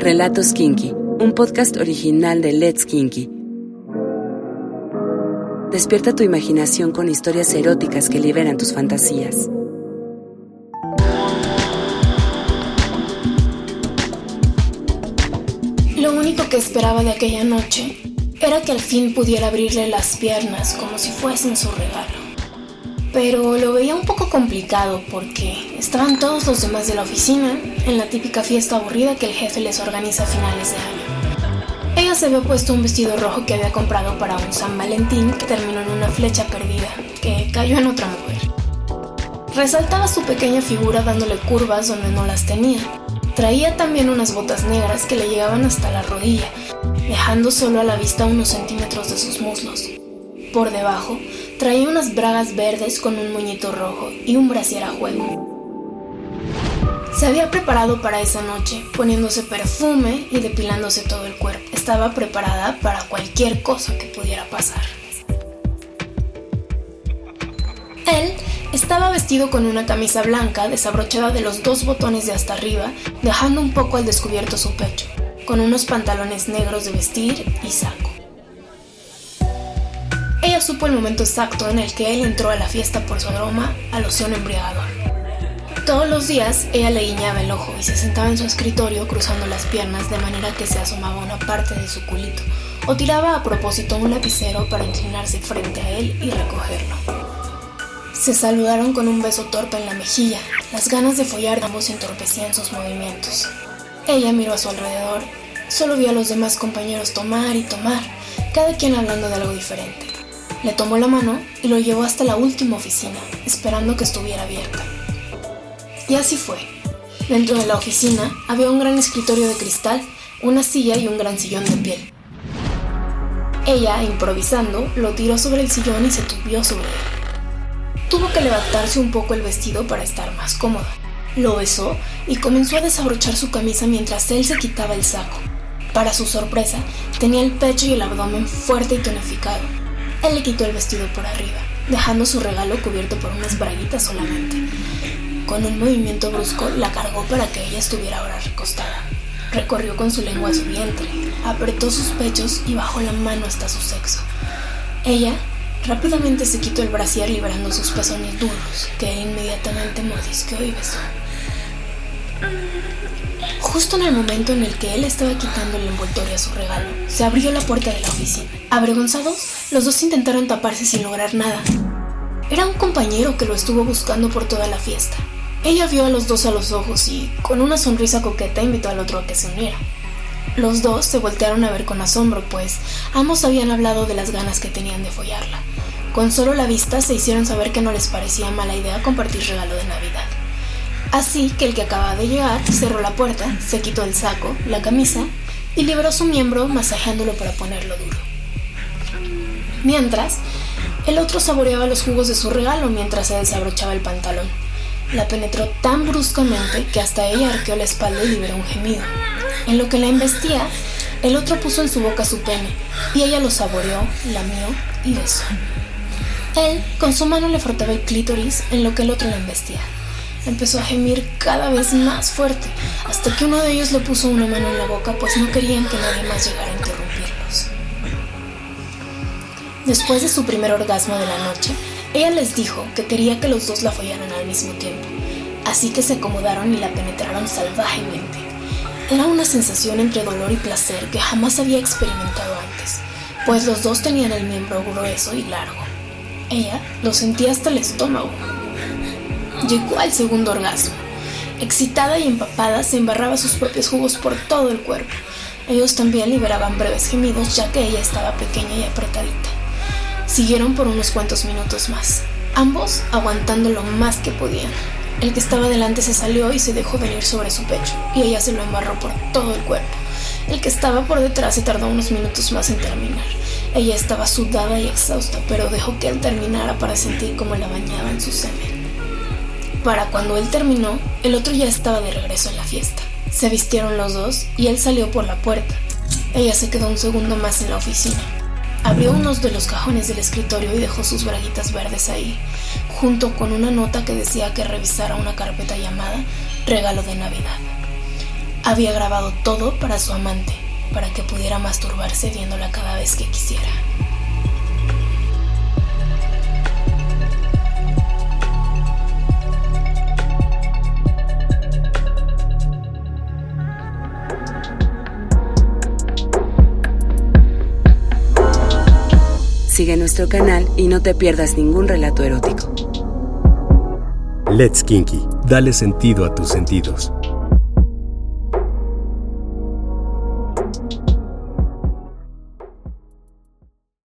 Relatos Kinky, un podcast original de Let's Kinky. Despierta tu imaginación con historias eróticas que liberan tus fantasías. Lo único que esperaba de aquella noche era que al fin pudiera abrirle las piernas como si fuesen su regalo. Pero lo veía un poco complicado porque estaban todos los demás de la oficina en la típica fiesta aburrida que el jefe les organiza a finales de año. Ella se había puesto un vestido rojo que había comprado para un San Valentín que terminó en una flecha perdida, que cayó en otra mujer. Resaltaba su pequeña figura dándole curvas donde no las tenía. Traía también unas botas negras que le llegaban hasta la rodilla, dejando solo a la vista unos centímetros de sus muslos. Por debajo, traía unas bragas verdes con un moñito rojo y un brasier a juego. Se había preparado para esa noche, poniéndose perfume y depilándose todo el cuerpo. Estaba preparada para cualquier cosa que pudiera pasar. Él estaba vestido con una camisa blanca desabrochada de los dos botones de hasta arriba, dejando un poco al descubierto su pecho, con unos pantalones negros de vestir y saco. Ella supo el momento exacto en el que él entró a la fiesta por su aroma a loción embriagador. Todos los días ella le guiñaba el ojo y se sentaba en su escritorio cruzando las piernas de manera que se asomaba una parte de su culito, o tiraba a propósito un lapicero para inclinarse frente a él y recogerlo. Se saludaron con un beso torpe en la mejilla. Las ganas de follar de ambos entorpecían sus movimientos. Ella miró a su alrededor. Solo vio a los demás compañeros tomar y tomar, cada quien hablando de algo diferente. Le tomó la mano y lo llevó hasta la última oficina, esperando que estuviera abierta. Y así fue. Dentro de la oficina había un gran escritorio de cristal, una silla y un gran sillón de piel. Ella, improvisando, lo tiró sobre el sillón y se tumbó sobre él. Tuvo que levantarse un poco el vestido para estar más cómoda. Lo besó y comenzó a desabrochar su camisa mientras él se quitaba el saco. Para su sorpresa, tenía el pecho y el abdomen fuerte y tonificado. Él le quitó el vestido por arriba, dejando su regalo cubierto por unas braguitas solamente. Con un movimiento brusco, la cargó para que ella estuviera ahora recostada. Recorrió con su lengua su vientre, apretó sus pechos y bajó la mano hasta su sexo. Ella rápidamente se quitó el brasier liberando sus pezones duros, que él inmediatamente mordisqueó y besó. Justo en el momento en el que él estaba quitando el envoltorio a su regalo, se abrió la puerta de la oficina. Avergonzados, los dos intentaron taparse sin lograr nada. Era un compañero que lo estuvo buscando por toda la fiesta. Ella vio a los dos a los ojos y, con una sonrisa coqueta, invitó al otro a que se uniera. Los dos se voltearon a ver con asombro, pues ambos habían hablado de las ganas que tenían de follarla. Con solo la vista se hicieron saber que no les parecía mala idea compartir regalo de Navidad. Así que el que acababa de llegar cerró la puerta, se quitó el saco, la camisa y liberó su miembro masajeándolo para ponerlo duro. Mientras, el otro saboreaba los jugos de su regalo mientras se desabrochaba el pantalón. La penetró tan bruscamente que hasta ella arqueó la espalda y liberó un gemido. En lo que la embestía, el otro puso en su boca su pene, y ella lo saboreó, lamió y besó. Él, con su mano, le frotaba el clítoris, en lo que el otro la embestía. Empezó a gemir cada vez más fuerte, hasta que uno de ellos le puso una mano en la boca, pues no querían que nadie más llegara a interrumpirlos. Después de su primer orgasmo de la noche, ella les dijo que quería que los dos la follaran al mismo tiempo, así que se acomodaron y la penetraron salvajemente. Era una sensación entre dolor y placer que jamás había experimentado antes, pues los dos tenían el miembro grueso y largo. Ella lo sentía hasta el estómago. Llegó al segundo orgasmo. Excitada y empapada, se embarraba sus propios jugos por todo el cuerpo. Ellos también liberaban breves gemidos, ya que ella estaba pequeña y apretadita. Siguieron por unos cuantos minutos más, ambos aguantando lo más que podían. El que estaba delante se salió y se dejó venir sobre su pecho, y ella se lo embarró por todo el cuerpo. El que estaba por detrás se tardó unos minutos más en terminar. Ella estaba sudada y exhausta, pero dejó que él terminara para sentir cómo la bañaba en su semen. Para cuando él terminó, el otro ya estaba de regreso en la fiesta. Se vistieron los dos y él salió por la puerta. Ella se quedó un segundo más en la oficina. Abrió uno de los cajones del escritorio y dejó sus braguitas verdes ahí, junto con una nota que decía que revisara una carpeta llamada Regalo de Navidad. Había grabado todo para su amante, para que pudiera masturbarse viéndola cada vez que quisiera. Sigue nuestro canal y no te pierdas ningún relato erótico. Let's Kinky, dale sentido a tus sentidos.